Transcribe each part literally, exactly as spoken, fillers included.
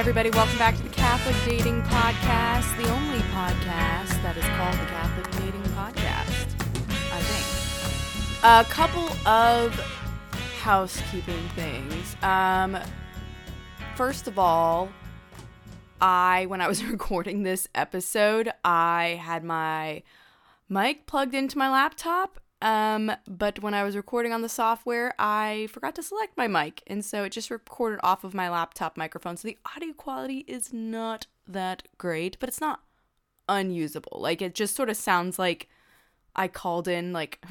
everybody. Welcome back to the Catholic Dating Podcast, the only podcast that is called the Catholic Dating Podcast, I think. A couple of housekeeping things. Um, first of all, I, when I was recording this episode, I had my mic plugged into my laptop, um, but when I was recording on the software, I forgot to select my mic, and so it just recorded off of my laptop microphone, so the audio quality is not that great, but it's not unusable. Like, it just sort of sounds like I called in, like,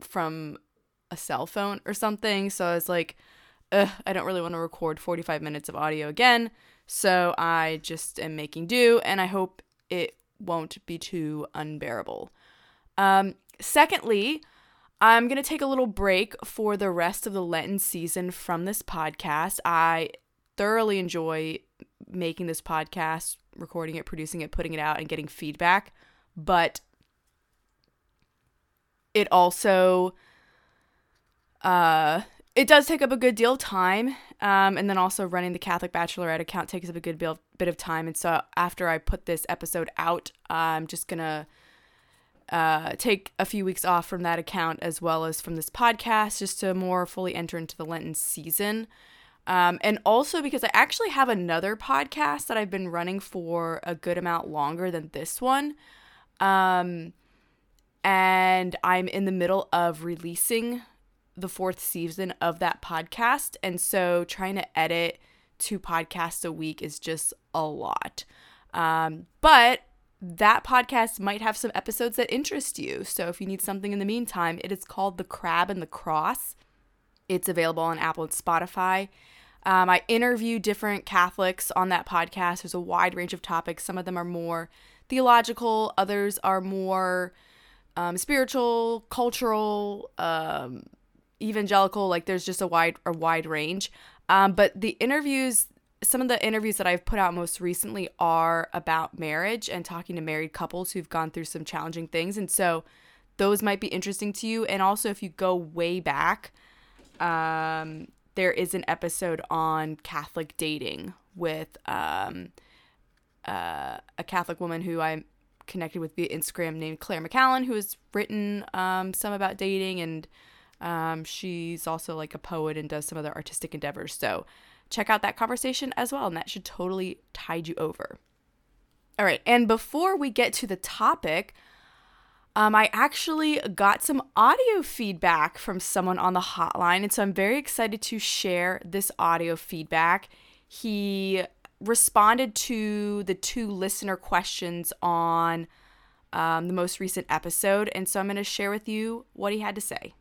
from a cell phone or something, so I was like, ugh, I don't really want to record forty-five minutes of audio again. So I just am making do, and I hope it won't be too unbearable. Um, secondly, I'm going to take a little break for the rest of the Lenten season from this podcast. I thoroughly enjoy making this podcast, recording it, producing it, putting it out, and getting feedback. But it also... Uh, It does take up a good deal of time, um, and then also running the Catholic Bachelorette account takes up a good bit of time, and so after I put this episode out, I'm just going to uh, take a few weeks off from that account as well as from this podcast just to more fully enter into the Lenten season, um, and also because I actually have another podcast that I've been running for a good amount longer than this one, um, and I'm in the middle of releasing the fourth season of that podcast, and so trying to edit two podcasts a week is just a lot, um, but that podcast might have some episodes that interest you, so if you need something in the meantime, it is called The Crab and the Cross. It's available on Apple and Spotify. um, I interview different Catholics on that podcast. There's a wide range of topics. Some of them are more theological, others are more um, spiritual, cultural, um evangelical, like there's just a wide a wide range. Um, but the interviews, some of the interviews that I've put out most recently are about marriage and talking to married couples who've gone through some challenging things. And so those might be interesting to you. And also if you go way back, um, there is an episode on Catholic dating with um, uh, a Catholic woman who I connected with via Instagram named Claire McAllen, who has written um, some about dating, and Um, she's also like a poet and does some other artistic endeavors. So check out that conversation as well, and that should totally tide you over. All right. And before we get to the topic, um, I actually got some audio feedback from someone on the hotline. And so I'm very excited to share this audio feedback. He responded to the two listener questions on um, the most recent episode. And so I'm going to share with you what he had to say.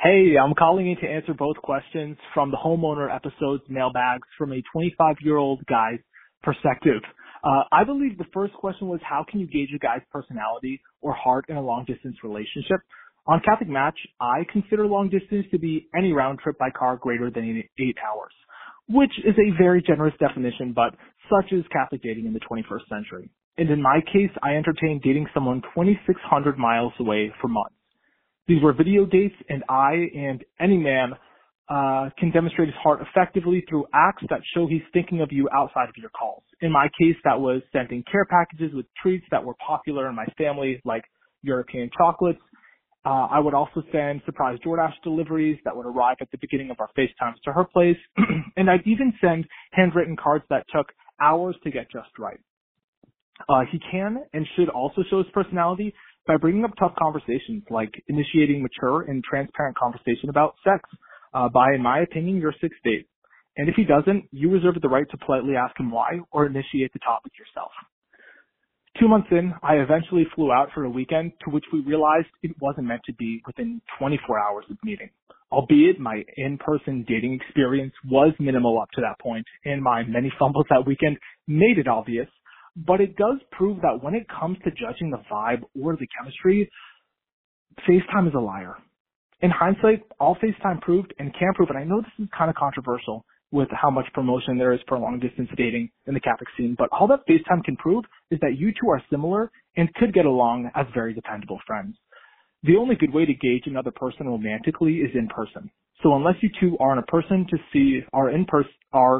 Hey, I'm calling in to answer both questions from the homeowner episode's mailbags from a twenty-five-year-old guy's perspective. Uh, I believe the first question was, how can you gauge a guy's personality or heart in a long-distance relationship? On Catholic Match, I consider long distance to be any round trip by car greater than eight hours, which is a very generous definition, but such is Catholic dating in the twenty-first century. And in my case, I entertained dating someone twenty-six hundred miles away for months. These were video dates, and I and any man uh, can demonstrate his heart effectively through acts that show he's thinking of you outside of your calls. In my case, that was sending care packages with treats that were popular in my family, like European chocolates. Uh, I would also send surprise DoorDash deliveries that would arrive at the beginning of our FaceTimes to her place, and I'd even send handwritten cards that took hours to get just right. Uh, he can and should also show his personality by bringing up tough conversations, like initiating mature and transparent conversation about sex uh, by, in my opinion, your sixth date. And if he doesn't, you reserve the right to politely ask him why or initiate the topic yourself. Two months in, I eventually flew out for a weekend, to which we realized it wasn't meant to be within twenty-four hours of meeting. Albeit my in-person dating experience was minimal up to that point, and my many fumbles that weekend made it obvious. But it does prove that when it comes to judging the vibe or the chemistry, FaceTime is a liar. In hindsight, all FaceTime proved and can prove, and I know this is kind of controversial with how much promotion there is for long-distance dating in the Catholic scene, but all that FaceTime can prove is that you two are similar and could get along as very dependable friends. The only good way to gauge another person romantically is in person. So unless you two are in a person to see, are in person, are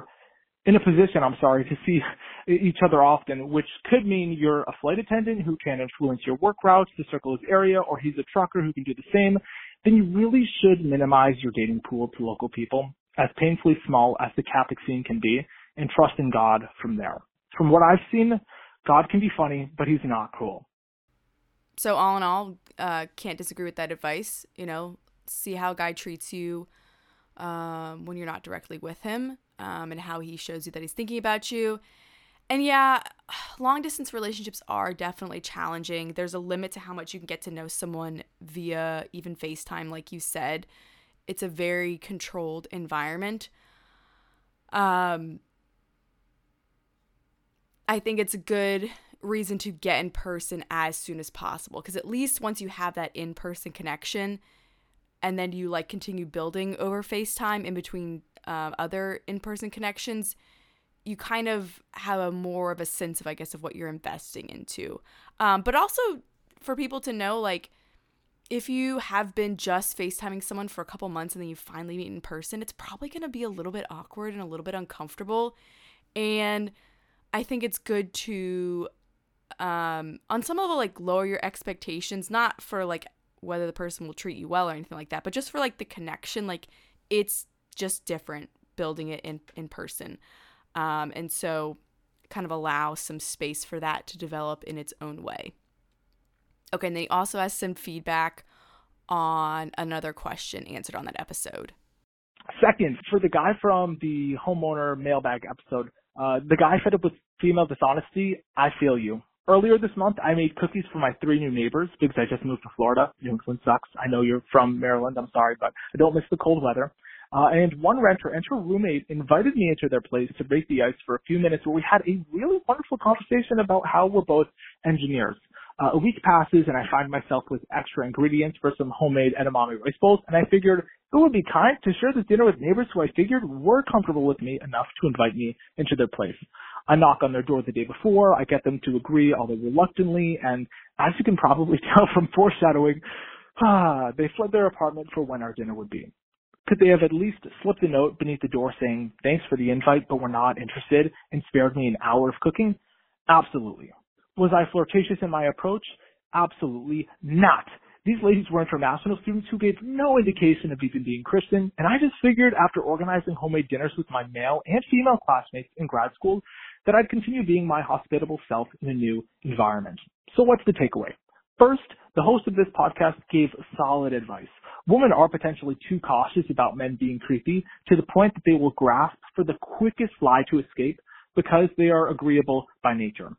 in a position, I'm sorry, to see each other often, which could mean you're a flight attendant who can influence your work routes to circle his area, or he's a trucker who can do the same. Then you really should minimize your dating pool to local people, as painfully small as the Catholic scene can be, and trust in God from there. From what I've seen, God can be funny, but he's not cruel. So all in all, uh, can't disagree with that advice. You know, see how a guy treats you uh, when you're not directly with him, um, and how he shows you that he's thinking about you. And yeah, long-distance relationships are definitely challenging. There's a limit to how much you can get to know someone via even FaceTime, like you said. It's a very controlled environment. Um, I think it's a good reason to get in person as soon as possible, because at least once you have that in-person connection and then you like continue building over FaceTime in between uh, other in-person connections, you kind of have a more of a sense of, I guess, of what you're investing into. Um, but also for people to know, like, if you have been just FaceTiming someone for a couple months and then you finally meet in person, it's probably going to be a little bit awkward and a little bit uncomfortable. And I think it's good to, um, on some level, like, lower your expectations, not for, like, whether the person will treat you well or anything like that, but just for, like, the connection. Like, it's just different building it in, in person. Um, and so kind of allow some space for that to develop in its own way. Okay, and then he also has some feedback on another question answered on that episode. Second, for the guy from the homeowner mailbag episode, uh, the guy fed up with female dishonesty, I feel you. Earlier this month, I made cookies for my three new neighbors because I just moved to Florida. New England sucks. I know you're from Maryland. I'm sorry, but I don't miss the cold weather. Uh, and one renter and her roommate invited me into their place to break the ice for a few minutes, where we had a really wonderful conversation about how we're both engineers. Uh, a week passes, and I find myself with extra ingredients for some homemade edamame rice bowls, and I figured it would be kind to share this dinner with neighbors who I figured were comfortable with me enough to invite me into their place. I knock on their door the day before. I get them to agree, although reluctantly, and as you can probably tell from foreshadowing, ah, they fled their apartment for when our dinner would be. Could they have at least slipped a note beneath the door saying, "Thanks for the invite, but we're not interested," and spared me an hour of cooking? Absolutely. Was I flirtatious in my approach? Absolutely not. These ladies were international students who gave no indication of even being Christian, and I just figured after organizing homemade dinners with my male and female classmates in grad school that I'd continue being my hospitable self in a new environment. So what's the takeaway? First, the host of this podcast gave solid advice. Women are potentially too cautious about men being creepy to the point that they will grasp for the quickest lie to escape because they are agreeable by nature.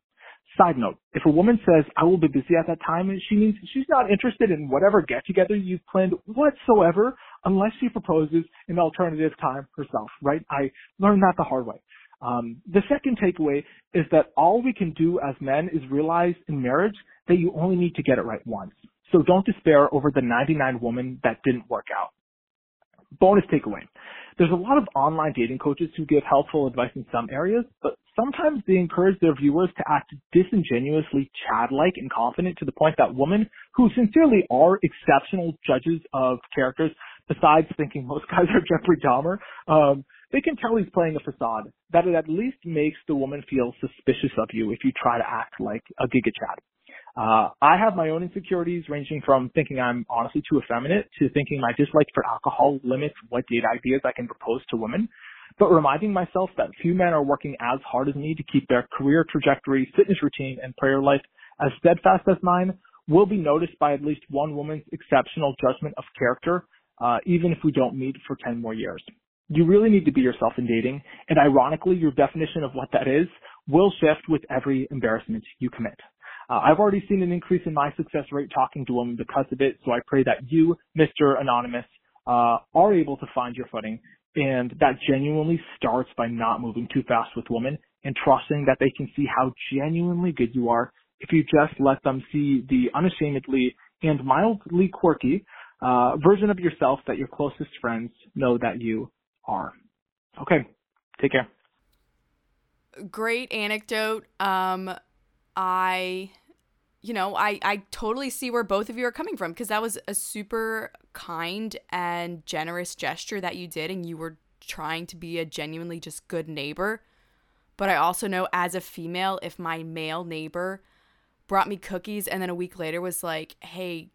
Side note, if a woman says, "I will be busy at that time," she means she's not interested in whatever get-together you've planned whatsoever unless she proposes an alternative time herself, right? I learned that the hard way. Um, the second takeaway is that all we can do as men is realize in marriage that you only need to get it right once. So don't despair over the ninety-nine woman that didn't work out. Bonus takeaway. There's a lot of online dating coaches who give helpful advice in some areas, but sometimes they encourage their viewers to act disingenuously Chad-like and confident to the point that women, who sincerely are exceptional judges of characters, besides thinking most guys are Jeffrey Dahmer, um, they can tell he's playing a facade, that it at least makes the woman feel suspicious of you if you try to act like a Giga Chad. Uh, I have my own insecurities, ranging from thinking I'm honestly too effeminate to thinking my dislike for alcohol limits what date ideas I can propose to women. But reminding myself that few men are working as hard as me to keep their career trajectory, fitness routine, and prayer life as steadfast as mine will be noticed by at least one woman's exceptional judgment of character, uh, even if we don't meet for ten more years. You really need to be yourself in dating, and ironically, your definition of what that is will shift with every embarrassment you commit. Uh, I've already seen an increase in my success rate talking to women because of it, so I pray that you, Mister Anonymous, uh, are able to find your footing, and that genuinely starts by not moving too fast with women and trusting that they can see how genuinely good you are if you just let them see the unashamedly and mildly quirky uh, version of yourself that your closest friends know that you are. Okay, take care. Great anecdote. Um, I... You know, I, I totally see where both of you are coming from, because that was a super kind and generous gesture that you did, and you were trying to be a genuinely just good neighbor But I also know as a female, if my male neighbor brought me cookies and then a week later was like, hey,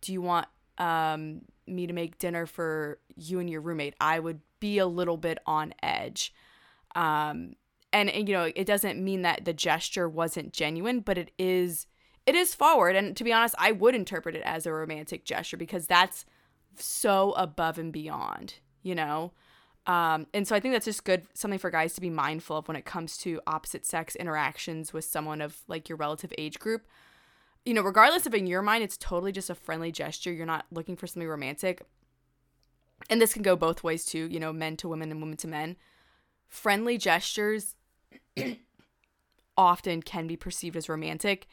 do you want um, me to make dinner for you and your roommate? I would be a little bit on edge. Um, and, and, you know, it doesn't mean that the gesture wasn't genuine, but it is it is forward. And to be honest, I would interpret it as a romantic gesture because that's so above and beyond, you know. Um, and so I think that's just good, something for guys to be mindful of when it comes to opposite sex interactions with someone of like your relative age group. You know, regardless if in your mind it's totally just a friendly gesture, you're not looking for something romantic. And this can go both ways too, you know, men to women and women to men. Friendly gestures often can be perceived as romantic.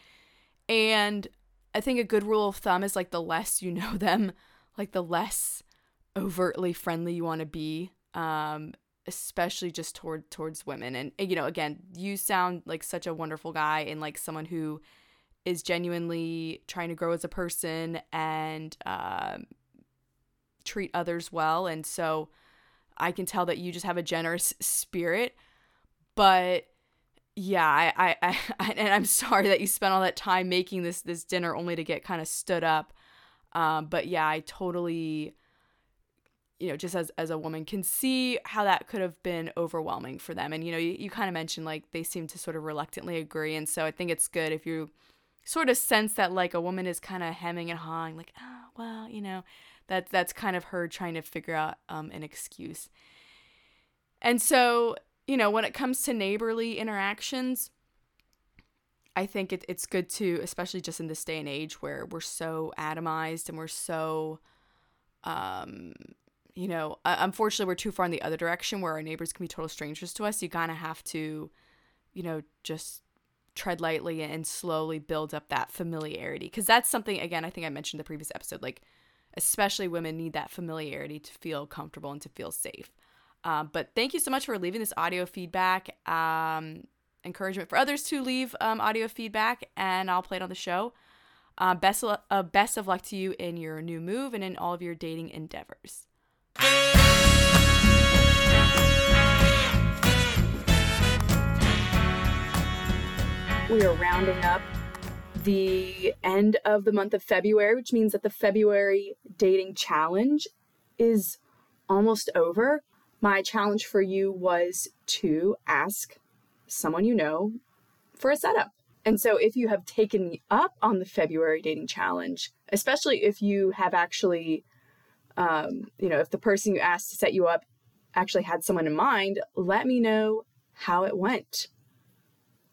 And I think a good rule of thumb is like the less you know them, like the less overtly friendly you want to be. Um, especially just toward towards women. And, you know, again, you sound like such a wonderful guy and like someone who is genuinely trying to grow as a person and um, treat others well. And so I can tell that you just have a generous spirit. But yeah, I, I, I and I'm sorry that you spent all that time making this this dinner only to get kind of stood up. Um, but yeah, I totally, you know, just as, as a woman can see how that could have been overwhelming for them. And, you know, you, you kind of mentioned like they seem to sort of reluctantly agree. And so I think it's good if you sort of sense that like a woman is kind of hemming and hawing, like, oh, well, you know, that, that's kind of her trying to figure out um, an excuse. And so, you know, when it comes to neighborly interactions, I think it, it's good to, especially just in this day and age where we're so atomized and we're so, um, you know, unfortunately, we're too far in the other direction where our neighbors can be total strangers to us. You kind of have to, you know, just tread lightly and slowly build up that familiarity. Because that's something, again, I think I mentioned in the previous episode, like, especially women need that familiarity to feel comfortable and to feel safe. Um, but thank you so much for leaving this audio feedback. Um, encouragement for others to leave um, audio feedback, and I'll play it on the show. Uh, best, uh, best of luck to you in your new move and in all of your dating endeavors. We are rounding up the end of the month of February, which means that the February dating challenge is almost over. My challenge for you was to ask someone you know for a setup. And so if you have taken me up on the February dating challenge, especially if you have actually Um, you know, if the person you asked to set you up actually had someone in mind, let me know how it went.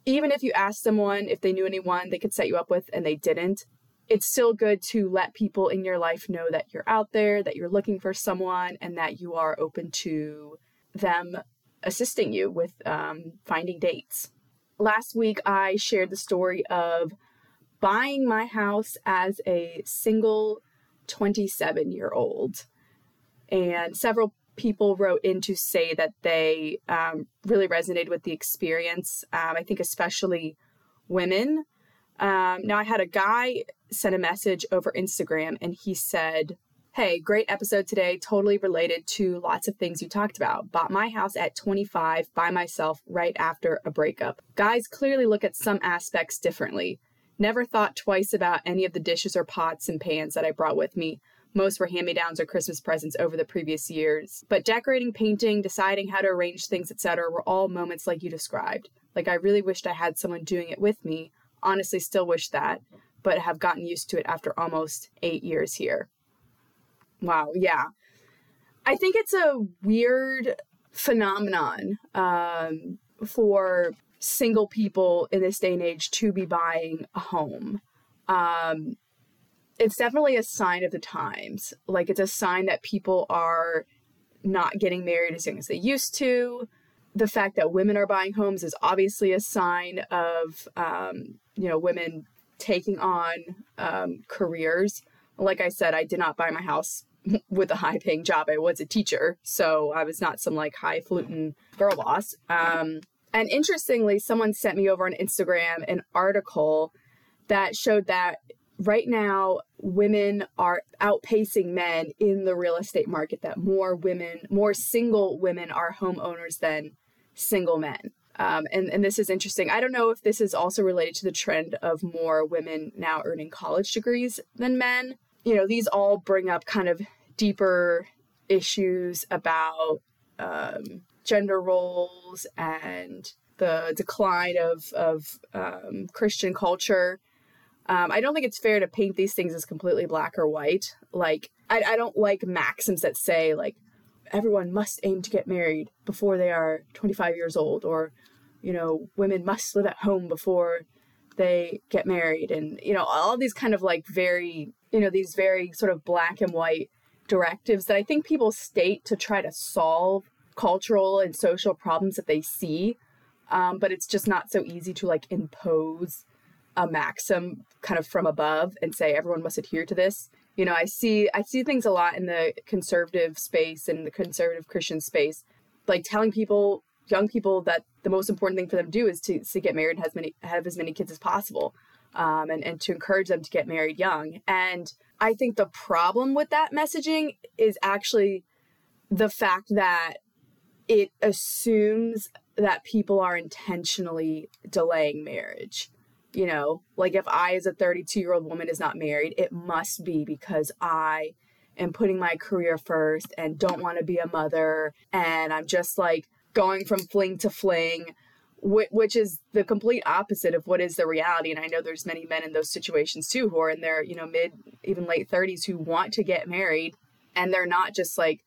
Even if you asked someone if they knew anyone they could set you up with and they didn't, it's still good to let people in your life know that you're out there, that you're looking for someone, and that you are open to them assisting you with um, finding dates. Last week, I shared the story of buying my house as a single twenty-seven-year-old, and several people wrote in to say that they um, really resonated with the experience. Um, I think especially women. Um, now, I had a guy send a message over Instagram, and he said, "Hey, great episode today. Totally related to lots of things you talked about. Bought my house at twenty-five by myself right after a breakup. Guys clearly look at some aspects differently. Never thought twice about any of the dishes or pots and pans that I brought with me. Most were hand-me-downs or Christmas presents over the previous years. But decorating, painting, deciding how to arrange things, et cetera were all moments like you described. Like, I really wished I had someone doing it with me. Honestly, still wish that, but have gotten used to it after almost eight years here." Wow, yeah. I think it's a weird phenomenon um, for single people in this day and age to be buying a home. Um, it's definitely a sign of the times. Like, it's a sign that people are not getting married as young as they used to. The fact that women are buying homes is obviously a sign of, um, you know, women taking on um, careers. Like I said, I did not buy my house with a high paying job. I was a teacher, so I was not some like highfalutin girl boss. Um, And interestingly, someone sent me over on Instagram an article that showed that right now women are outpacing men in the real estate market, that more women, more single women are homeowners than single men. Um, and, and this is interesting. I don't know if this is also related to the trend of more women now earning college degrees than men. You know, these all bring up kind of deeper issues about um, gender roles and the decline of, of um, Christian culture. Um, I don't think it's fair to paint these things as completely black or white. Like, I, I don't like maxims that say, like, everyone must aim to get married before they are twenty-five years old, or, you know, women must live at home before they get married. And, you know, all these kind of like very, you know, these very sort of black and white directives that I think people state to try to solve cultural and social problems that they see. Um, but it's just not so easy to like impose a maxim kind of from above and say everyone must adhere to this. You know, I see I see things a lot in the conservative space and the conservative Christian space, like telling people, young people, that the most important thing for them to do is to, to get married and has many, have as many kids as possible, um, and, and to encourage them to get married young. And I think the problem with that messaging is actually the fact that it assumes that people are intentionally delaying marriage. You know, like if I, as a thirty-two-year-old woman, is not married, it must be because I am putting my career first and don't want to be a mother. And I'm just like going from fling to fling, wh- which is the complete opposite of what is the reality. And I know there's many men in those situations, too, who are in their, you know, mid, even late thirties, who want to get married. And they're not just like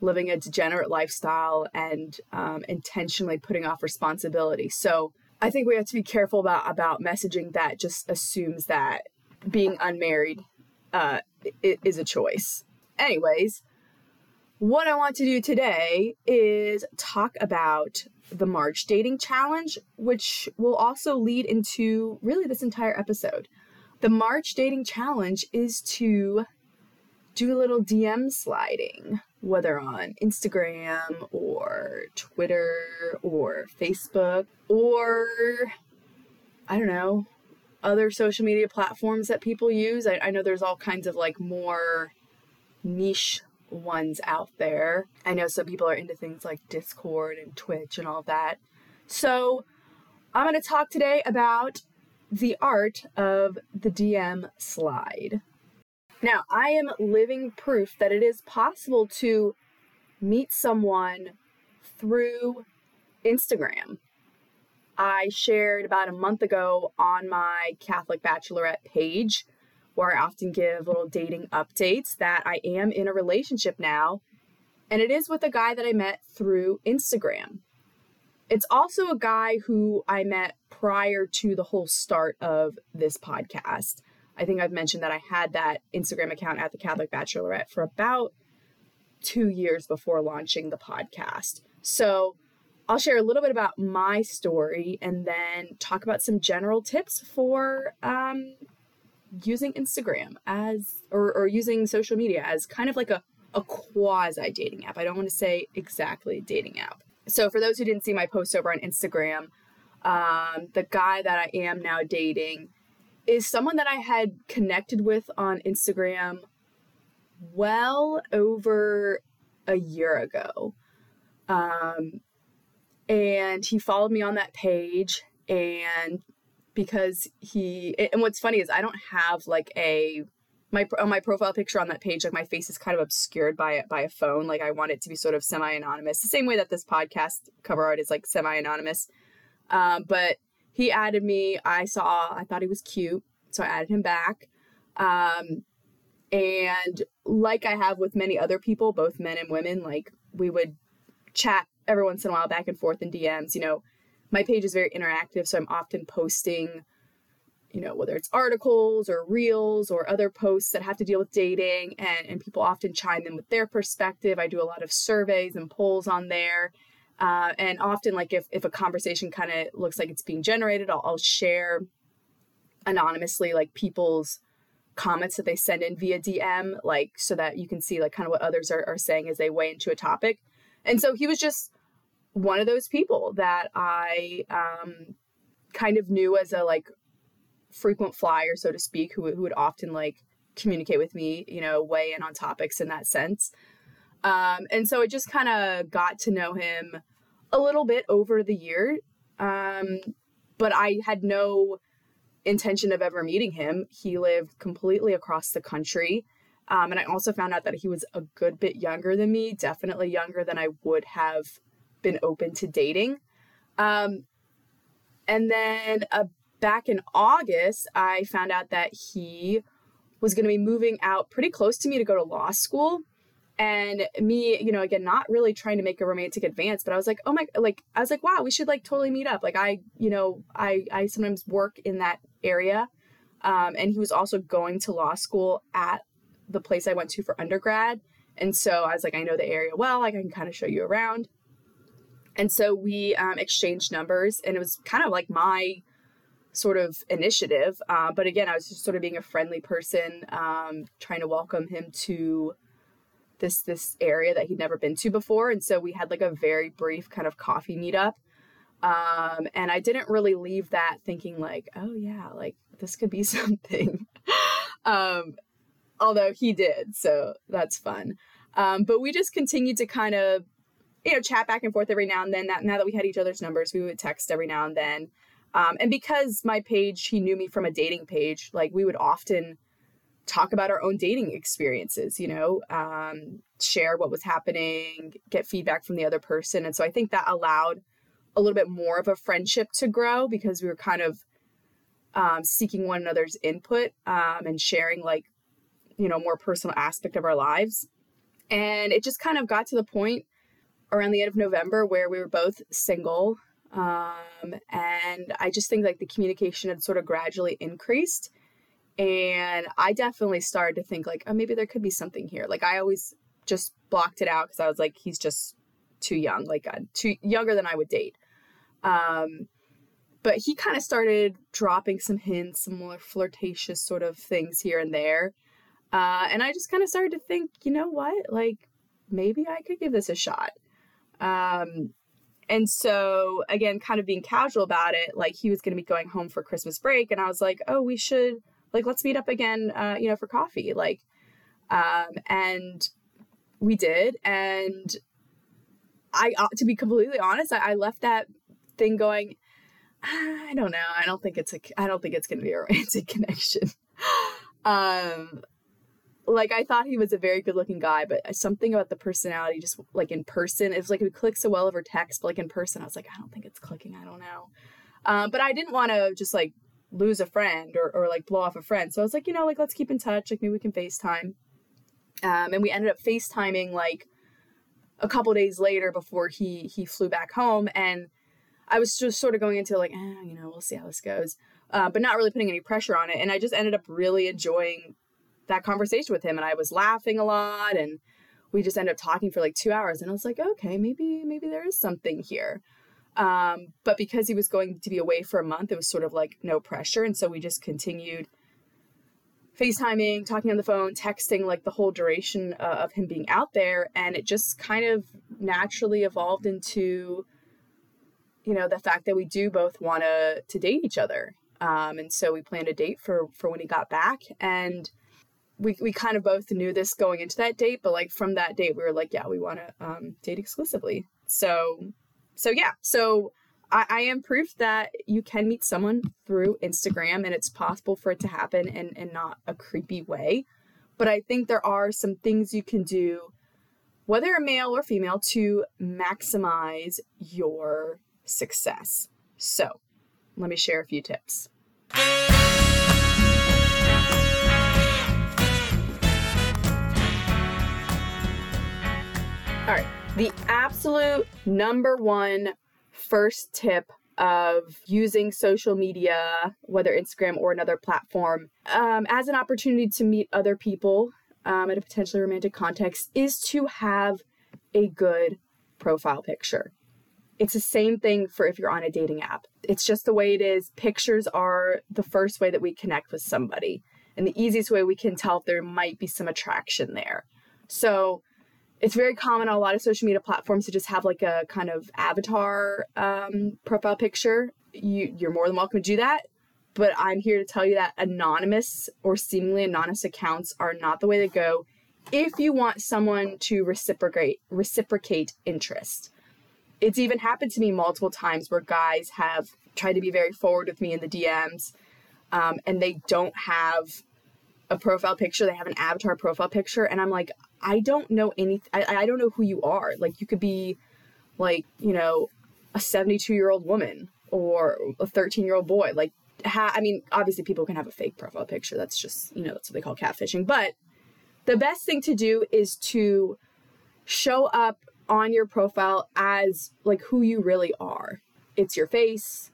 living a degenerate lifestyle and um, intentionally putting off responsibility. So I think we have to be careful about, about messaging that just assumes that being unmarried uh, is a choice. Anyways, what I want to do today is talk about the March Dating Challenge, which will also lead into really this entire episode. The March Dating Challenge is to do a little D M sliding, whether on Instagram or Twitter or Facebook or, I don't know, other social media platforms that people use. I, I know there's all kinds of like more niche ones out there. I know some people are into things like Discord and Twitch and all that. So I'm going to talk today about the art of the D M slide. Now, I am living proof that it is possible to meet someone through Instagram. I shared about a month ago on my Catholic Bachelorette page, where I often give little dating updates, that I am in a relationship now, and it is with a guy that I met through Instagram. It's also a guy who I met prior to the whole start of this podcast. I think I've mentioned that I had that Instagram account at the Catholic Bachelorette for about two years before launching the podcast. So I'll share a little bit about my story and then talk about some general tips for um, using Instagram as, or, or using social media as kind of like a, a quasi dating app. I don't want to say exactly dating app. So for those who didn't see my post over on Instagram, um, the guy that I am now dating is someone that I had connected with on Instagram well over a year ago. Um, and he followed me on that page. And because he, and what's funny is I don't have like a, my, on my profile picture on that page, like my face is kind of obscured by, by a phone. Like I want it to be sort of semi-anonymous, the same way that this podcast cover art is like semi-anonymous. Um, but he added me. I saw, I thought he was cute, so I added him back. Um, and like I have with many other people, both men and women, like we would chat every once in a while back and forth in D Ms. You know, my page is very interactive, so I'm often posting, you know, whether it's articles or reels or other posts that have to deal with dating, and, and people often chime in with their perspective. I do a lot of surveys and polls on there. Uh, and often, like, if, if a conversation kind of looks like it's being generated, I'll, I'll share anonymously, like, people's comments that they send in via D M, like, so that you can see, like, kind of what others are, are saying as they weigh into a topic. And so he was just one of those people that I um, kind of knew as a, like, frequent flyer, so to speak, who, who would often, like, communicate with me, you know, weigh in on topics in that sense. Um, and so I just kind of got to know him a little bit over the year Um, but I had no intention of ever meeting him. He lived completely across the country. Um, and I also found out that he was a good bit younger than me, definitely younger than I would have been open to dating. Um, and then uh, back in August, I found out that he was going to be moving out pretty close to me to go to law school. And me, you know, again, not really trying to make a romantic advance, but I was like, oh my, like, I was like, wow, we should like totally meet up. Like I, you know, I, I sometimes work in that area. Um, and he was also going to law school at the place I went to for undergrad. And so I was like, I know the area well, like I can kind of show you around. And so we um, exchanged numbers, and it was kind of like my sort of initiative. Uh, but again, I was just sort of being a friendly person, um, trying to welcome him to this this area that he'd never been to before. And so we had like a very brief kind of coffee meetup. Um, and I didn't really leave that thinking like, oh yeah, like this could be something. um, although he did, so that's fun. Um, but we just continued to kind of, you know, chat back and forth every now and then. That, now that we had each other's numbers, we would text every now and then. Um, and because my page, he knew me from a dating page, like we would often talk about our own dating experiences, you know, um, share what was happening, get feedback from the other person. And so I think that allowed a little bit more of a friendship to grow, because we were kind of um, seeking one another's input um, and sharing like, you know, more personal aspect of our lives. And it just kind of got to the point around the end of November where we were both single. Um, and I just think like the communication had sort of gradually increased. And I definitely started to think like, oh, maybe there could be something here. Like I always just blocked it out because I was like, he's just too young, like uh, too younger than I would date. Um, but he kind of started dropping some hints, some more flirtatious sort of things here and there. Uh, and I just kind of started to think, you know what, like maybe I could give this a shot. Um, and so again, kind of being casual about it, like he was going to be going home for Christmas break. And I was like, oh, we should, like, let's meet up again, uh, you know, for coffee. Like, um, and we did. And I, uh, to be completely honest, I, I left that thing going, I don't know. I don't think it's a, I don't think it's going to be a romantic connection. um, like I thought he was a very good looking guy, but something about the personality, just like in person, it was like, it clicks so well over text, but like in person, I was like, I don't think it's clicking. I don't know. Um, but I didn't want to just like lose a friend or, or like blow off a friend. So I was like, you know, like, let's keep in touch. Like maybe we can FaceTime. Um, and we ended up FaceTiming like a couple days later before he, he flew back home. And I was just sort of going into like, eh, you know, we'll see how this goes. Uh, but not really putting any pressure on it. And I just ended up really enjoying that conversation with him. And I was laughing a lot, and we just ended up talking for like two hours. And I was like, okay, maybe, maybe there is something here. Um, but because he was going to be away for a month, it was sort of like no pressure. And so we just continued FaceTiming, talking on the phone, texting, like the whole duration uh, of him being out there. And it just kind of naturally evolved into, you know, the fact that we do both want to to date each other. Um, and so we planned a date for, for when he got back, and we, we kind of both knew this going into that date, but like from that date we were like, yeah, we want to, um, date exclusively. So So yeah, so I, I am proof that you can meet someone through Instagram, and it's possible for it to happen in, in not a creepy way. But I think there are some things you can do, whether a male or female, to maximize your success. So let me share a few tips. All right. The absolute number one first tip of using social media, whether Instagram or another platform, um, as an opportunity to meet other people um, in a potentially romantic context, is to have a good profile picture. It's the same thing for if you're on a dating app. It's just the way it is. Pictures are the first way that we connect with somebody, and the easiest way we can tell if there might be some attraction there. So it's very common on a lot of social media platforms to just have like a kind of avatar um, profile picture. You, you're more than welcome to do that. But I'm here to tell you that anonymous or seemingly anonymous accounts are not the way to go if you want someone to reciprocate, reciprocate interest. It's even happened to me multiple times where guys have tried to be very forward with me in the D Ms, um, and they don't have a profile picture. They have an avatar profile picture. And I'm like, I don't know any, I, I don't know who you are. Like, you could be like, you know, a seventy-two year old woman or a thirteen year old boy. Like, ha- I mean, obviously people can have a fake profile picture. That's just, you know, that's what they call catfishing. But the best thing to do is to show up on your profile as like who you really are. It's your face,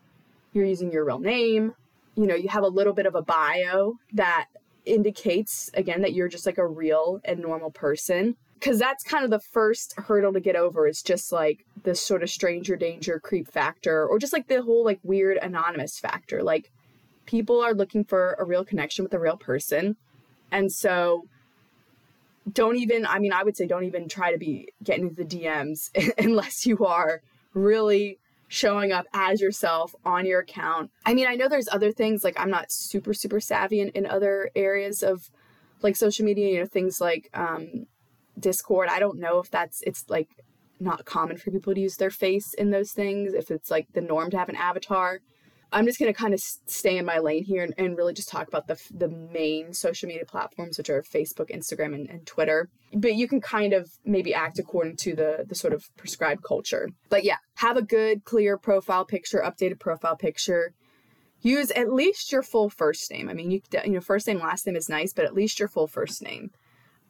you're using your real name, you know, you have a little bit of a bio that indicates, again, that you're just like a real and normal person. Because that's kind of the first hurdle to get over, is just like this sort of stranger danger creep factor, or just like the whole like weird anonymous factor. Like, people are looking for a real connection with a real person. And so don't even, I mean, I would say don't even try to be getting into the D Ms unless you are really showing up as yourself on your account. I mean, I know there's other things, like I'm not super, super savvy in, in other areas of like social media, you know, things like um, Discord. I don't know if that's, it's like not common for people to use their face in those things, if it's like the norm to have an avatar. I'm just going to kind of stay in my lane here and, and really just talk about the the main social media platforms, which are Facebook, Instagram, and, and Twitter. But you can kind of maybe act according to the the sort of prescribed culture. But yeah, have a good, clear profile picture, updated profile picture. Use at least your full first name. I mean, you, you know, first name, last name is nice, but at least your full first name.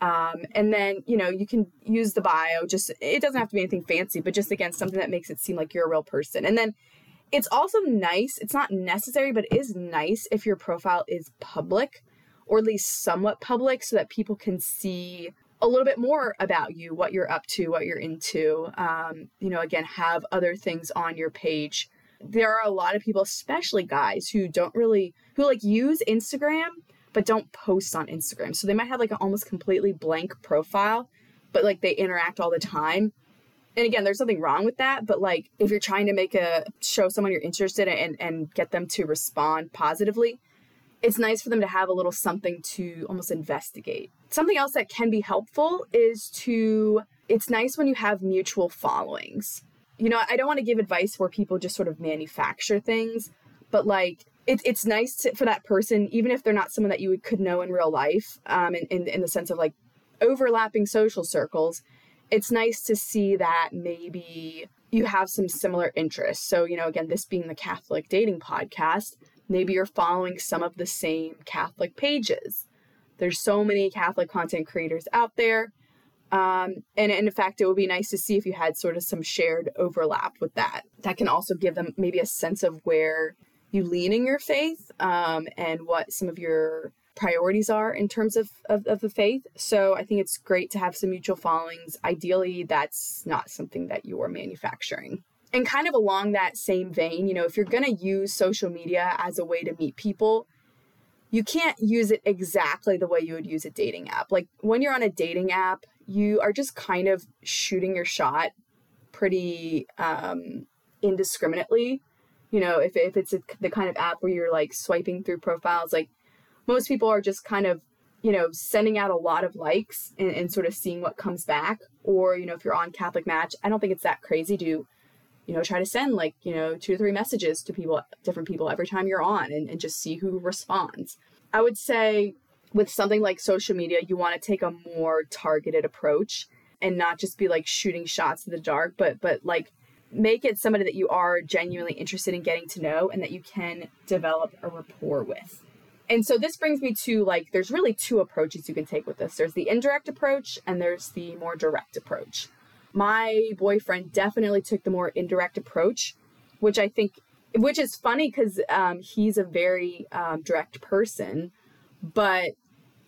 Um, and then, you know, you can use the bio. Just, it doesn't have to be anything fancy, but just, again, something that makes it seem like you're a real person. And then, it's also nice, it's not necessary, but it is nice if your profile is public, or at least somewhat public, so that people can see a little bit more about you, what you're up to, what you're into. Um, you know, again, have other things on your page. There are a lot of people, especially guys, who don't really, who like use Instagram, but don't post on Instagram. So they might have like an almost completely blank profile, but like they interact all the time. And again, there's nothing wrong with that, but like if you're trying to make a show someone you're interested in and, and get them to respond positively, it's nice for them to have a little something to almost investigate. Something else that can be helpful is to, it's nice when you have mutual followings. You know, I don't want to give advice where people just sort of manufacture things, but like it, it's nice to, for that person, even if they're not someone that you would, could know in real life, um, in, in, in the sense of like overlapping social circles, it's nice to see that maybe you have some similar interests. So, you know, again, this being the Catholic Dating Podcast, maybe you're following some of the same Catholic pages. There's so many Catholic content creators out there. Um, and, and in fact, it would be nice to see if you had sort of some shared overlap with that. That can also give them maybe a sense of where you lean in your faith, um, and what some of your priorities are in terms of, of, of the faith. So I think it's great to have some mutual followings. Ideally, that's not something that you are manufacturing. And kind of along that same vein, you know, if you're going to use social media as a way to meet people, you can't use it exactly the way you would use a dating app. Like when you're on a dating app, you are just kind of shooting your shot pretty um, indiscriminately. You know, if, if it's a, the kind of app where you're like swiping through profiles, like most people are just kind of, you know, sending out a lot of likes and, and sort of seeing what comes back. Or, you know, if you're on Catholic Match, I don't think it's that crazy to, you know, try to send like, you know, two to three messages to people, different people every time you're on, and, and just see who responds. I would say with something like social media, you want to take a more targeted approach and not just be like shooting shots in the dark, but, but like make it somebody that you are genuinely interested in getting to know and that you can develop a rapport with. And so this brings me to like, there's really two approaches you can take with this. There's the indirect approach and there's the more direct approach. My boyfriend definitely took the more indirect approach, which I think, which is funny because um, he's a very um, direct person, but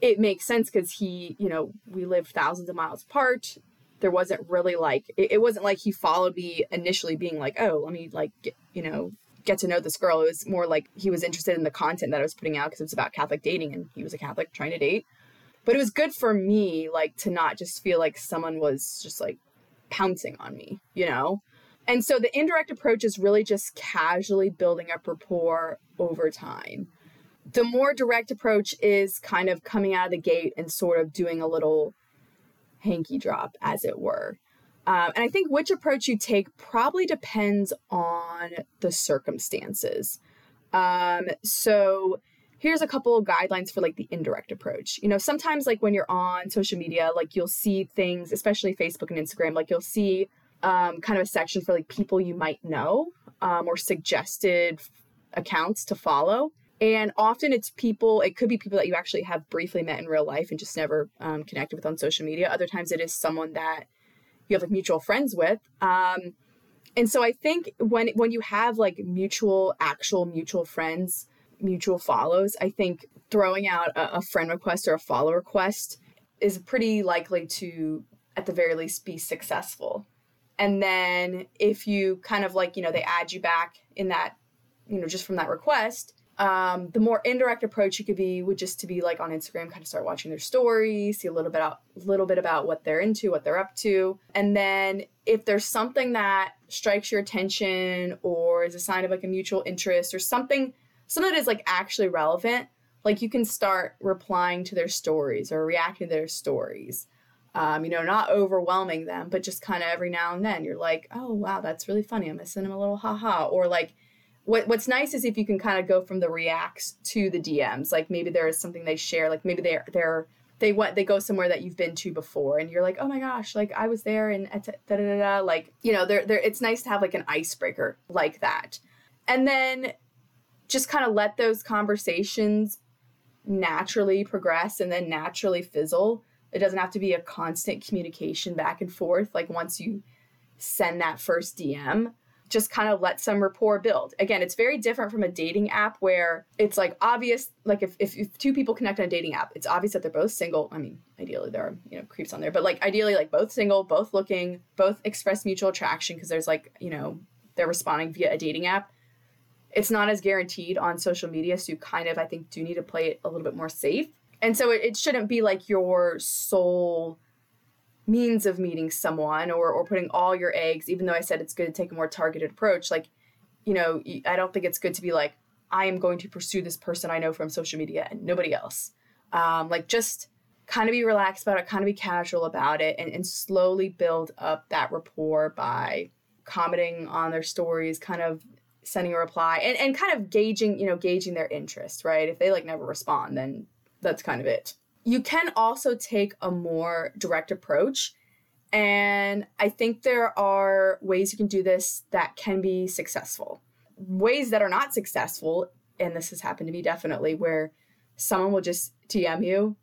it makes sense because he, you know, we live thousands of miles apart. There wasn't really like, it, it wasn't like he followed me initially being like, oh, let me like, get, you know, get to know this girl. It was more like he was interested in the content that I was putting out because it was about Catholic dating and he was a Catholic trying to date. But it was good for me, like, to not just feel like someone was just like pouncing on me, you know? And so the indirect approach is really just casually building up rapport over time. The more direct approach is kind of coming out of the gate and sort of doing a little hanky drop, as it were. Um, and I think which approach you take probably depends on the circumstances. Um, so here's a couple of guidelines for like the indirect approach. You know, sometimes like when you're on social media, like you'll see things, especially Facebook and Instagram, like you'll see um, kind of a section for like people you might know um, or suggested accounts to follow. And often it's people, it could be people that you actually have briefly met in real life and just never um, connected with on social media. Other times it is someone that you have like mutual friends with. Um, and so I think when, when you have like mutual, actual mutual friends, mutual follows, I think throwing out a, a friend request or a follow request is pretty likely to, at the very least, be successful. And then if you kind of like, you know, they add you back in that, you know, just from that request, um, the more indirect approach you could be would just to be like on Instagram, kind of start watching their stories, see a little bit out, little bit about what they're into, what they're up to. And then if there's something that strikes your attention or is a sign of like a mutual interest or something, something that is like actually relevant, like you can start replying to their stories or reacting to their stories. Um, you know, not overwhelming them, but just kind of every now and then you're like, oh, wow, that's really funny. I'm going to send them a little haha. Or like, What What's nice is if you can kind of go from the reacts to the D Ms. Like maybe there is something they share. Like maybe they're they're they went they go somewhere that you've been to before, and you're like, oh my gosh, like I was there and da da da. Like you know, there there. It's nice to have like an icebreaker like that, and then just kind of let those conversations naturally progress and then naturally fizzle. It doesn't have to be a constant communication back and forth. Like once you send that first D M. Just kind of let some rapport build. Again, it's very different from a dating app where it's like obvious, like if, if, if two people connect on a dating app, it's obvious that they're both single. I mean, ideally there are, you know, creeps on there, but like ideally like both single, both looking, both express mutual attraction because there's like, you know, they're responding via a dating app. It's not as guaranteed on social media. So you kind of, I think, do need to play it a little bit more safe. And so it, it shouldn't be like your sole means of meeting someone or or putting all your eggs, even though I said it's good to take a more targeted approach. Like, you know, I don't think it's good to be like, I am going to pursue this person I know from social media and nobody else. Um, like just kind of be relaxed about it, kind of be casual about it and, and slowly build up that rapport by commenting on their stories, kind of sending a reply and, and kind of gauging, you know, gauging their interest, right? If they like never respond, then that's kind of it. You can also take a more direct approach. And I think there are ways you can do this that can be successful. Ways that are not successful, and this has happened to me definitely, where someone will just D M you,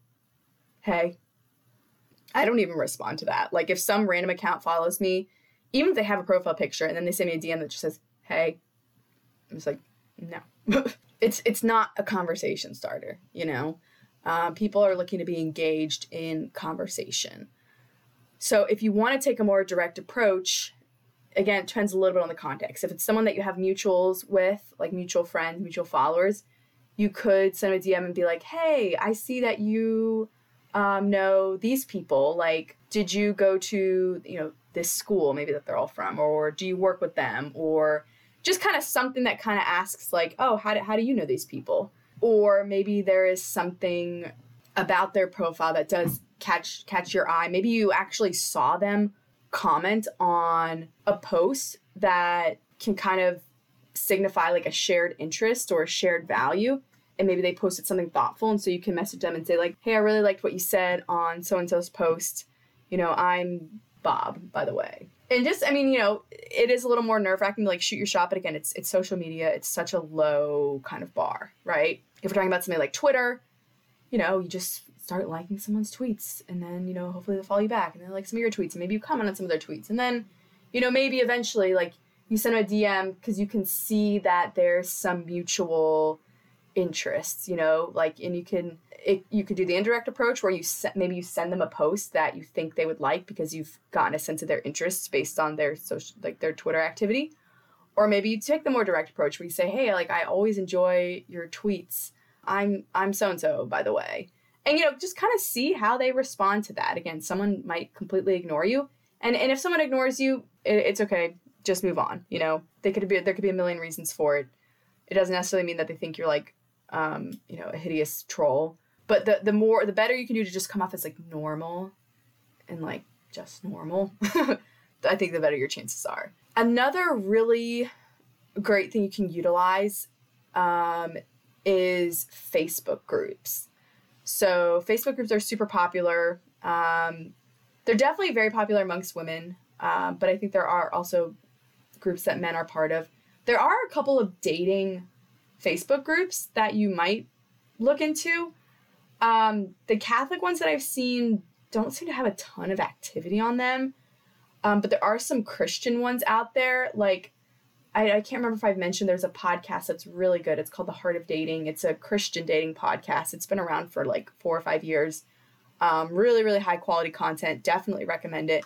hey, I don't even respond to that. Like if some random account follows me, even if they have a profile picture and then they send me a D M that just says, hey, I'm just like, no. it's it's not a conversation starter, you know? Um, people are looking to be engaged in conversation. So if you want to take a more direct approach, again, it depends a little bit on the context. If it's someone that you have mutuals with, like mutual friends, mutual followers, you could send a D M and be like, hey, I see that you um, know these people. Like, did you go to, you know, this school maybe that they're all from, or do you work with them? Or just kind of something that kind of asks like, oh, how do, how do you know these people? Or maybe there is something about their profile that does catch catch your eye. Maybe you actually saw them comment on a post that can kind of signify like a shared interest or a shared value. And maybe they posted something thoughtful. And so you can message them and say like, hey, I really liked what you said on so-and-so's post. You know, I'm Bob, by the way. And just, I mean, you know, it is a little more nerve-wracking to like shoot your shot. But again, it's it's social media. It's such a low kind of bar, right? If we're talking about something like Twitter, you know, you just start liking someone's tweets and then, you know, hopefully they'll follow you back and then like some of your tweets and maybe you comment on some of their tweets. And then, you know, maybe eventually like you send them a D M because you can see that there's some mutual interests, you know, like, and you can, it, you could do the indirect approach where you se- maybe you send them a post that you think they would like because you've gotten a sense of their interests based on their social, like their Twitter activity. Or maybe you take the more direct approach where you say, hey, like, I always enjoy your tweets. I'm I'm so-and-so, by the way. And, you know, just kind of see how they respond to that. Again, someone might completely ignore you. And and if someone ignores you, it, it's okay. Just move on. You know, they could be, there could be a million reasons for it. It doesn't necessarily mean that they think you're like, um, you know, a hideous troll. But the, the more, the better you can do to just come off as like normal and like just normal I think the better your chances are. Another really great thing you can utilize um, is Facebook groups. So Facebook groups are super popular. Um, they're definitely very popular amongst women, uh, but I think there are also groups that men are part of. There are a couple of dating Facebook groups that you might look into. Um, the Catholic ones that I've seen don't seem to have a ton of activity on them, um, but there are some Christian ones out there. Like, I, I can't remember if I've mentioned there's a podcast that's really good. It's called The Heart of Dating. It's a Christian dating podcast. It's been around for like four or five years. Um, really, really high quality content. Definitely recommend it.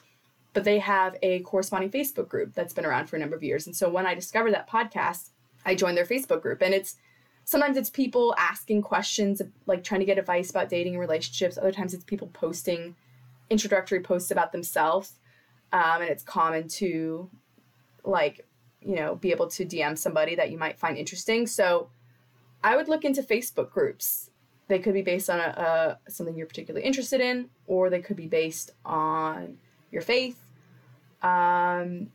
But they have a corresponding Facebook group that's been around for a number of years. And so when I discovered that podcast, I joined their Facebook group. And it's sometimes it's people asking questions, like trying to get advice about dating and relationships. Other times it's people posting introductory posts about themselves. Um, and it's common to, like, you know, be able to D M somebody that you might find interesting. So I would look into Facebook groups. They could be based on a, a something you're particularly interested in, or they could be based on your faith. Um,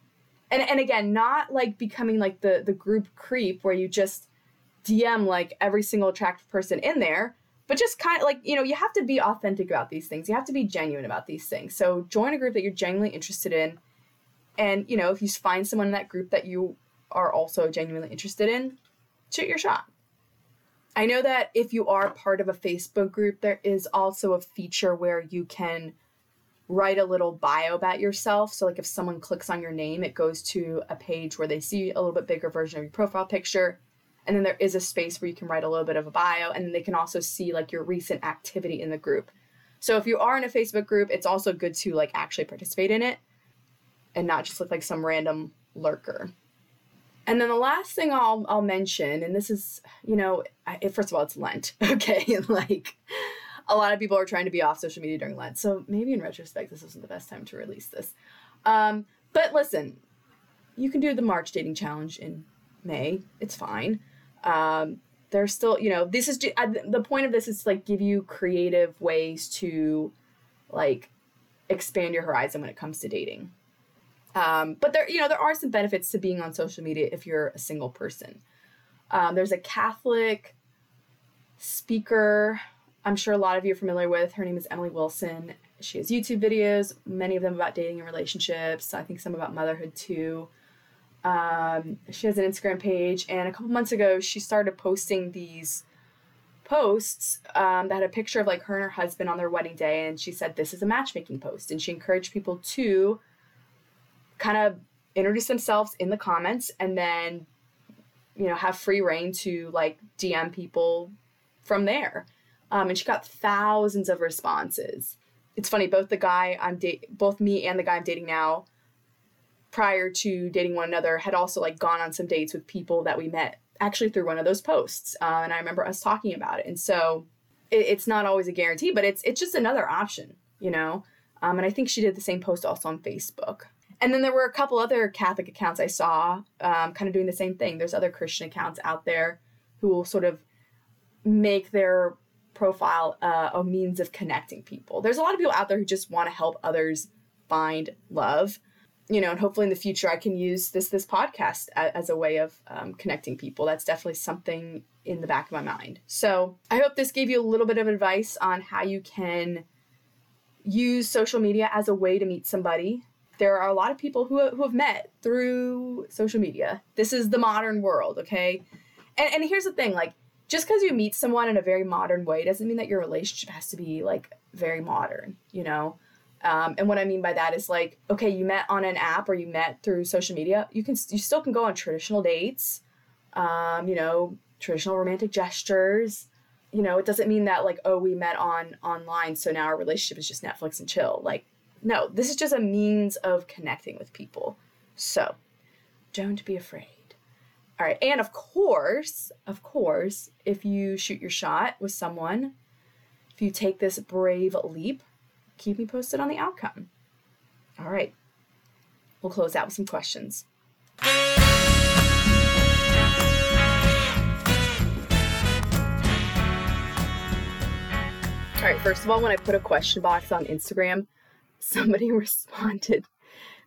and, and again, not like becoming like the, the group creep where you just D M like every single attractive person in there, but just kind of like, you know, you have to be authentic about these things. You have to be genuine about these things. So join a group that you're genuinely interested in. And, you know, if you find someone in that group that you are also genuinely interested in, shoot your shot. I know that if you are part of a Facebook group, there is also a feature where you can write a little bio about yourself. So, like, if someone clicks on your name, it goes to a page where they see a little bit bigger version of your profile picture. And then there is a space where you can write a little bit of a bio, and then they can also see, like, your recent activity in the group. So if you are in a Facebook group, it's also good to, like, actually participate in it and not just look like some random lurker. And then the last thing I'll I'll mention, and this is, you know, I, first of all, it's Lent, okay? Like, a lot of people are trying to be off social media during Lent. So maybe in retrospect, this wasn't the best time to release this. Um, but listen, you can do the March Dating Challenge in May. It's fine. Um, there's still, you know, this is, the point of this is to, like, give you creative ways to, like, expand your horizon when it comes to dating. Um, but there, you know, there are some benefits to being on social media if you're a single person. Um, there's a Catholic speaker I'm sure a lot of you are familiar with. Her name is Emily Wilson. She has YouTube videos, many of them about dating and relationships. I think some about motherhood too. Um, she has an Instagram page, and a couple months ago, she started posting these posts um, that had a picture of, like, her and her husband on their wedding day. And she said, this is a matchmaking post. And she encouraged people to kind of introduce themselves in the comments, and then, you know, have free reign to, like, D M people from there. Um, and she got thousands of responses. It's funny, both the guy I'm da- both me and the guy I'm dating now, prior to dating one another, had also, like, gone on some dates with people that we met actually through one of those posts. Uh, and I remember us talking about it. And so it, it's not always a guarantee, but it's it's just another option, you know. Um, and I think she did the same post also on Facebook. And then there were a couple other Catholic accounts I saw um, kind of doing the same thing. There's other Christian accounts out there who will sort of make their profile uh, a means of connecting people. There's a lot of people out there who just want to help others find love, you know, and hopefully in the future I can use this this podcast as, as a way of um, connecting people. That's definitely something in the back of my mind. So I hope this gave you a little bit of advice on how you can use social media as a way to meet somebody. There are a lot of people who, who have met through social media. This is the modern world, okay? And, and here's the thing, like, just because you meet someone in a very modern way doesn't mean that your relationship has to be, like, very modern, you know? Um, and what I mean by that is, like, okay, you met on an app or you met through social media. You can you still can go on traditional dates, um, you know, traditional romantic gestures. You know, it doesn't mean that, like, oh, we met on online, so now our relationship is just Netflix and chill. Like, no, this is just a means of connecting with people. So don't be afraid. All right. And of course, of course, if you shoot your shot with someone, if you take this brave leap, keep me posted on the outcome. All right. We'll close out with some questions. All right. First of all, when I put a question box on Instagram, somebody responded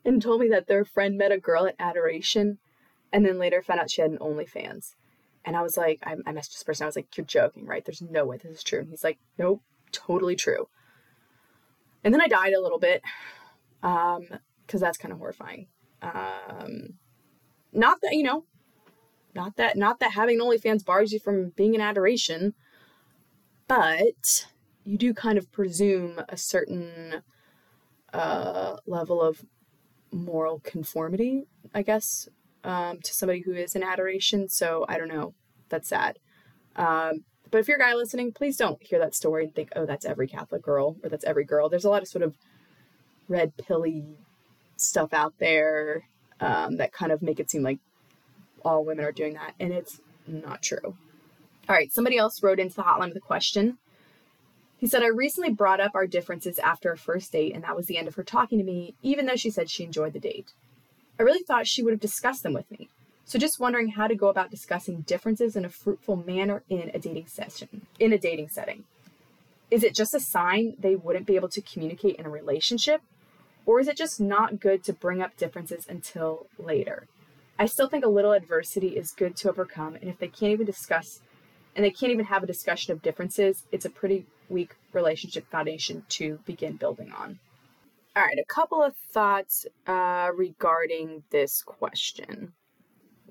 and told me that their friend met a girl at Adoration and then later found out she had an OnlyFans. And I was like, I, I messaged this person. I was like, you're joking, right? There's no way this is true. And he's like, nope, totally true. And then I died a little bit um, because that's kind of horrifying. Um, not that, you know, not that, not that having OnlyFans bars you from being in adoration, but you do kind of presume a certain uh, level of moral conformity, I guess, um, to somebody who is in adoration. So I don't know. That's sad. Um, but if you're a guy listening, please don't hear that story and think, oh, that's every Catholic girl or that's every girl. There's a lot of sort of red pill-y stuff out there um, that kind of make it seem like all women are doing that. And it's not true. All right. Somebody else wrote into the hotline with a question. He said, I recently brought up our differences after a first date, and that was the end of her talking to me, even though she said she enjoyed the date. I really thought she would have discussed them with me. So just wondering how to go about discussing differences in a fruitful manner in a dating session, in a dating setting. Is it just a sign they wouldn't be able to communicate in a relationship? Or is it just not good to bring up differences until later? I still think a little adversity is good to overcome, and if they can't even discuss and they can't even have a discussion of differences, it's a pretty weak relationship foundation to begin building on. All right, a couple of thoughts uh, regarding this question.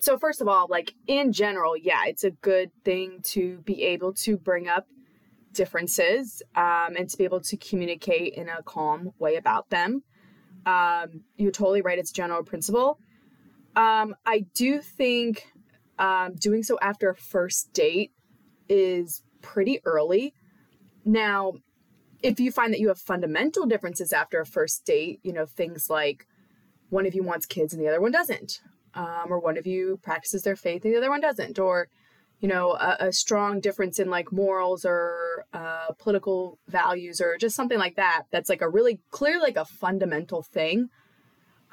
So first of all, like in general, yeah, it's a good thing to be able to bring up differences um, and to be able to communicate in a calm way about them. Um, you're totally right. It's a general principle. Um, I do think um, doing so after a first date is pretty early. Now, if you find that you have fundamental differences after a first date, you know, things like one of you wants kids and the other one doesn't, um, or one of you practices their faith and the other one doesn't, or, you know, a, a strong difference in like morals or uh, political values or just something like that, that's like a really clear, like a fundamental thing.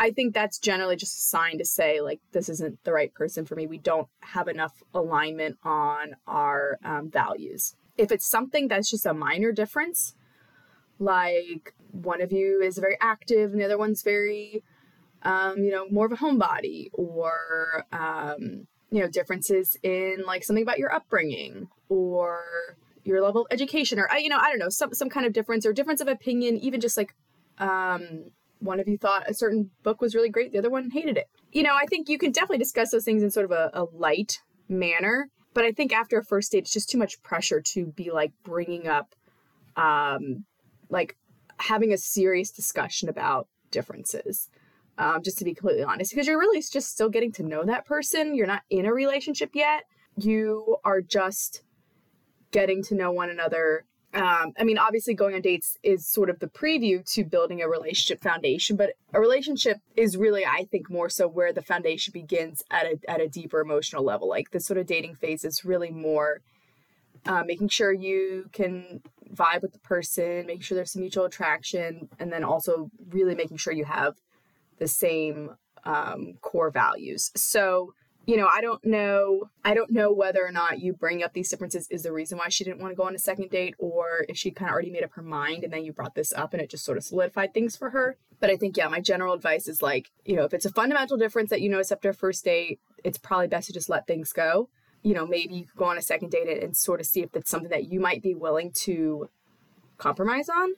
I think that's generally just a sign to say, like, this isn't the right person for me. We don't have enough alignment on our um, values. If it's something that's just a minor difference, like one of you is very active and the other one's very, um, you know, more of a homebody, or, um, you know, differences in like something about your upbringing or your level of education, or, you know, I don't know, some, some kind of difference or difference of opinion, even just like um, one of you thought a certain book was really great, the other one hated it. You know, I think you can definitely discuss those things in sort of a, a light manner. But I think after a first date, it's just too much pressure to be like bringing up, um, like having a serious discussion about differences, um, just to be completely honest, because you're really just still getting to know that person. You're not in a relationship yet. You are just getting to know one another. Um, I mean, obviously going on dates is sort of the preview to building a relationship foundation, but a relationship is really, I think, more so where the foundation begins at a, at a deeper emotional level. Like this sort of dating phase is really more uh, making sure you can vibe with the person, making sure there's some mutual attraction, and then also really making sure you have the same um, core values. So You know, I don't know. I don't know whether or not you bring up these differences is the reason why she didn't want to go on a second date, or if she kind of already made up her mind and then you brought this up and it just sort of solidified things for her. But I think, yeah, my general advice is like, you know, if it's a fundamental difference that you notice after a first date, it's probably best to just let things go. You know, maybe you could go on a second date and sort of see if that's something that you might be willing to compromise on.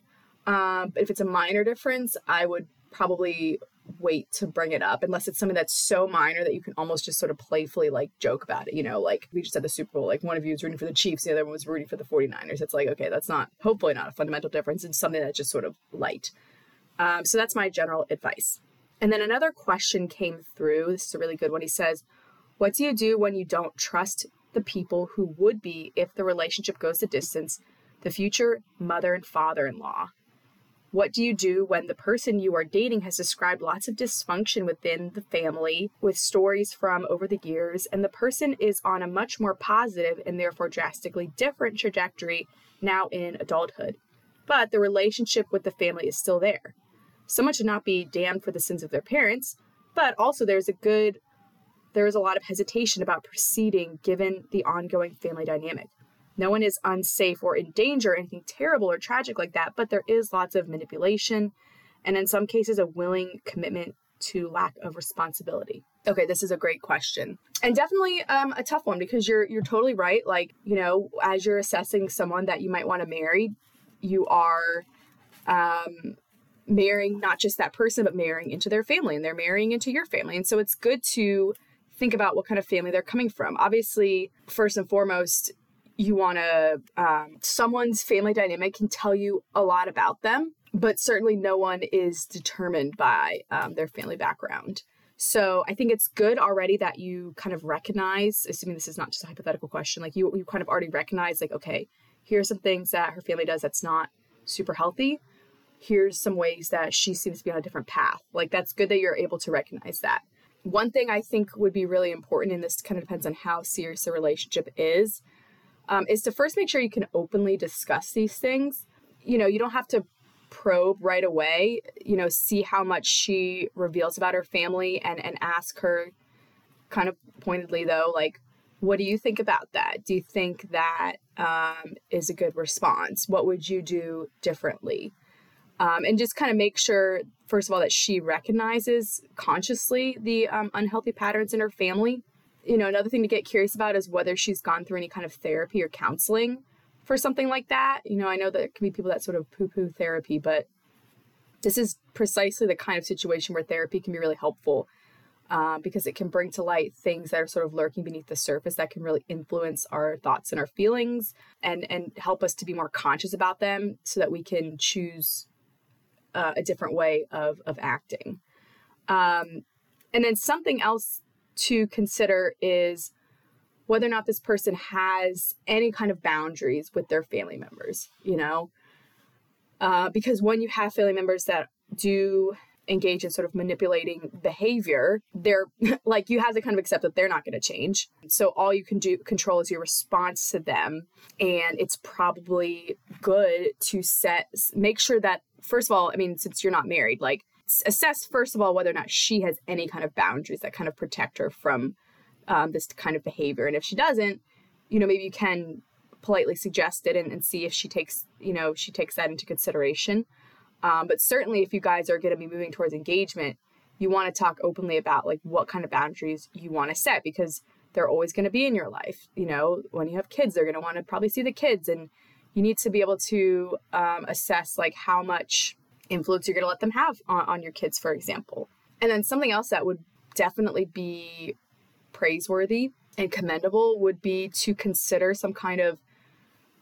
Um, but if it's a minor difference, I would probably wait to bring it up unless it's something that's so minor that you can almost just sort of playfully like joke about it. You know, like we just had the Super Bowl, like one of you is rooting for the Chiefs, the other one was rooting for the forty-niners. It's like, okay, that's not, hopefully not a fundamental difference. It's something that's just sort of light. Um, so that's my general advice. And then another question came through. This is a really good one. He says, what do you do when you don't trust the people who would be if the relationship goes the distance, the future mother and father-in-law? What do you do when the person you are dating has described lots of dysfunction within the family with stories from over the years, and the person is on a much more positive and therefore drastically different trajectory now in adulthood, but the relationship with the family is still there? Someone should not be damned for the sins of their parents, but also there's a good, there is a lot of hesitation about proceeding given the ongoing family dynamic. No one is unsafe or in danger or anything terrible or tragic like that, but there is lots of manipulation and in some cases a willing commitment to lack of responsibility? Okay, this is a great question. And definitely um, a tough one, because you're you're totally right. Like, you know, as you're assessing someone that you might want to marry, you are um, marrying not just that person, but marrying into their family, and they're marrying into your family. And so it's good to think about what kind of family they're coming from. Obviously, first and foremost, you want to, um, someone's family dynamic can tell you a lot about them, but certainly no one is determined by um, their family background. So I think it's good already that you kind of recognize, assuming this is not just a hypothetical question, like you, you kind of already recognize, like, okay, here's some things that her family does that's not super healthy. Here's some ways that she seems to be on a different path. Like, that's good that you're able to recognize that. One thing I think would be really important, and this kind of depends on how serious the relationship is, Um, is to first make sure you can openly discuss these things. You know, you don't have to probe right away, you know, see how much she reveals about her family and, and ask her kind of pointedly, though, like, what do you think about that? Do you think that um, is a good response? What would you do differently? Um, and just kind of make sure, first of all, that she recognizes consciously the um, unhealthy patterns in her family. You know, another thing to get curious about is whether she's gone through any kind of therapy or counseling for something like that. You know, I know that there can be people that sort of poo-poo therapy, but this is precisely the kind of situation where therapy can be really helpful uh, because it can bring to light things that are sort of lurking beneath the surface that can really influence our thoughts and our feelings and, and help us to be more conscious about them so that we can choose uh, a different way of, of acting. Um, and then something else to consider is whether or not this person has any kind of boundaries with their family members, you know, uh, because when you have family members that do engage in sort of manipulating behavior, they're like, you have to kind of accept that they're not going to change. So all you can do control is your response to them. And it's probably good to set, make sure that, first of all, I mean, since you're not married, like, assess, first of all, whether or not she has any kind of boundaries that kind of protect her from um, this kind of behavior. And if she doesn't, you know, maybe you can politely suggest it and, and see if she takes, you know, she takes that into consideration. Um, but certainly if you guys are going to be moving towards engagement, you want to talk openly about like what kind of boundaries you want to set, because they're always going to be in your life. You know, when you have kids, they're going to want to probably see the kids, and you need to be able to um, assess like how much influence you're going to let them have on, on your kids, for example. And then something else that would definitely be praiseworthy and commendable would be to consider some kind of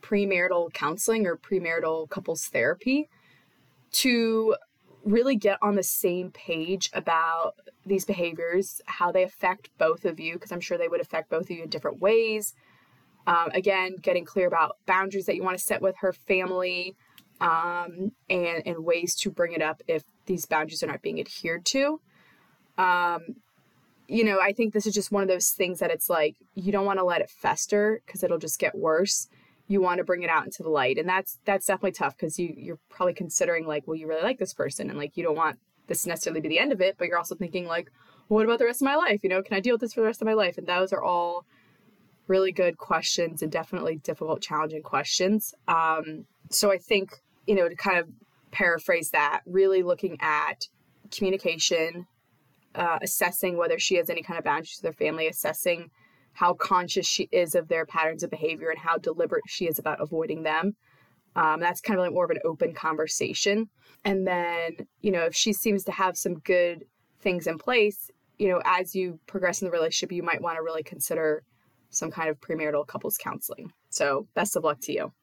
premarital counseling or premarital couples therapy to really get on the same page about these behaviors, how they affect both of you, because I'm sure they would affect both of you in different ways. Um, again, getting clear about boundaries that you want to set with her family, Um, and, and ways to bring it up if these boundaries are not being adhered to. Um, you know, I think this is just one of those things that it's like, you don't want to let it fester because it'll just get worse. You want to bring it out into the light. And that's, that's definitely tough because you, you're probably considering like, well, you really like this person, and like, you don't want this to necessarily be the end of it, but you're also thinking like, well, what about the rest of my life? You know, can I deal with this for the rest of my life? And those are all really good questions and definitely difficult, challenging questions. Um, so I think, you know, to kind of paraphrase that, really looking at communication, uh, assessing whether she has any kind of boundaries to their family, assessing how conscious she is of their patterns of behavior and how deliberate she is about avoiding them. Um, that's kind of like more of an open conversation. And then, you know, if she seems to have some good things in place, you know, as you progress in the relationship, you might want to really consider some kind of premarital couples counseling. So best of luck to you.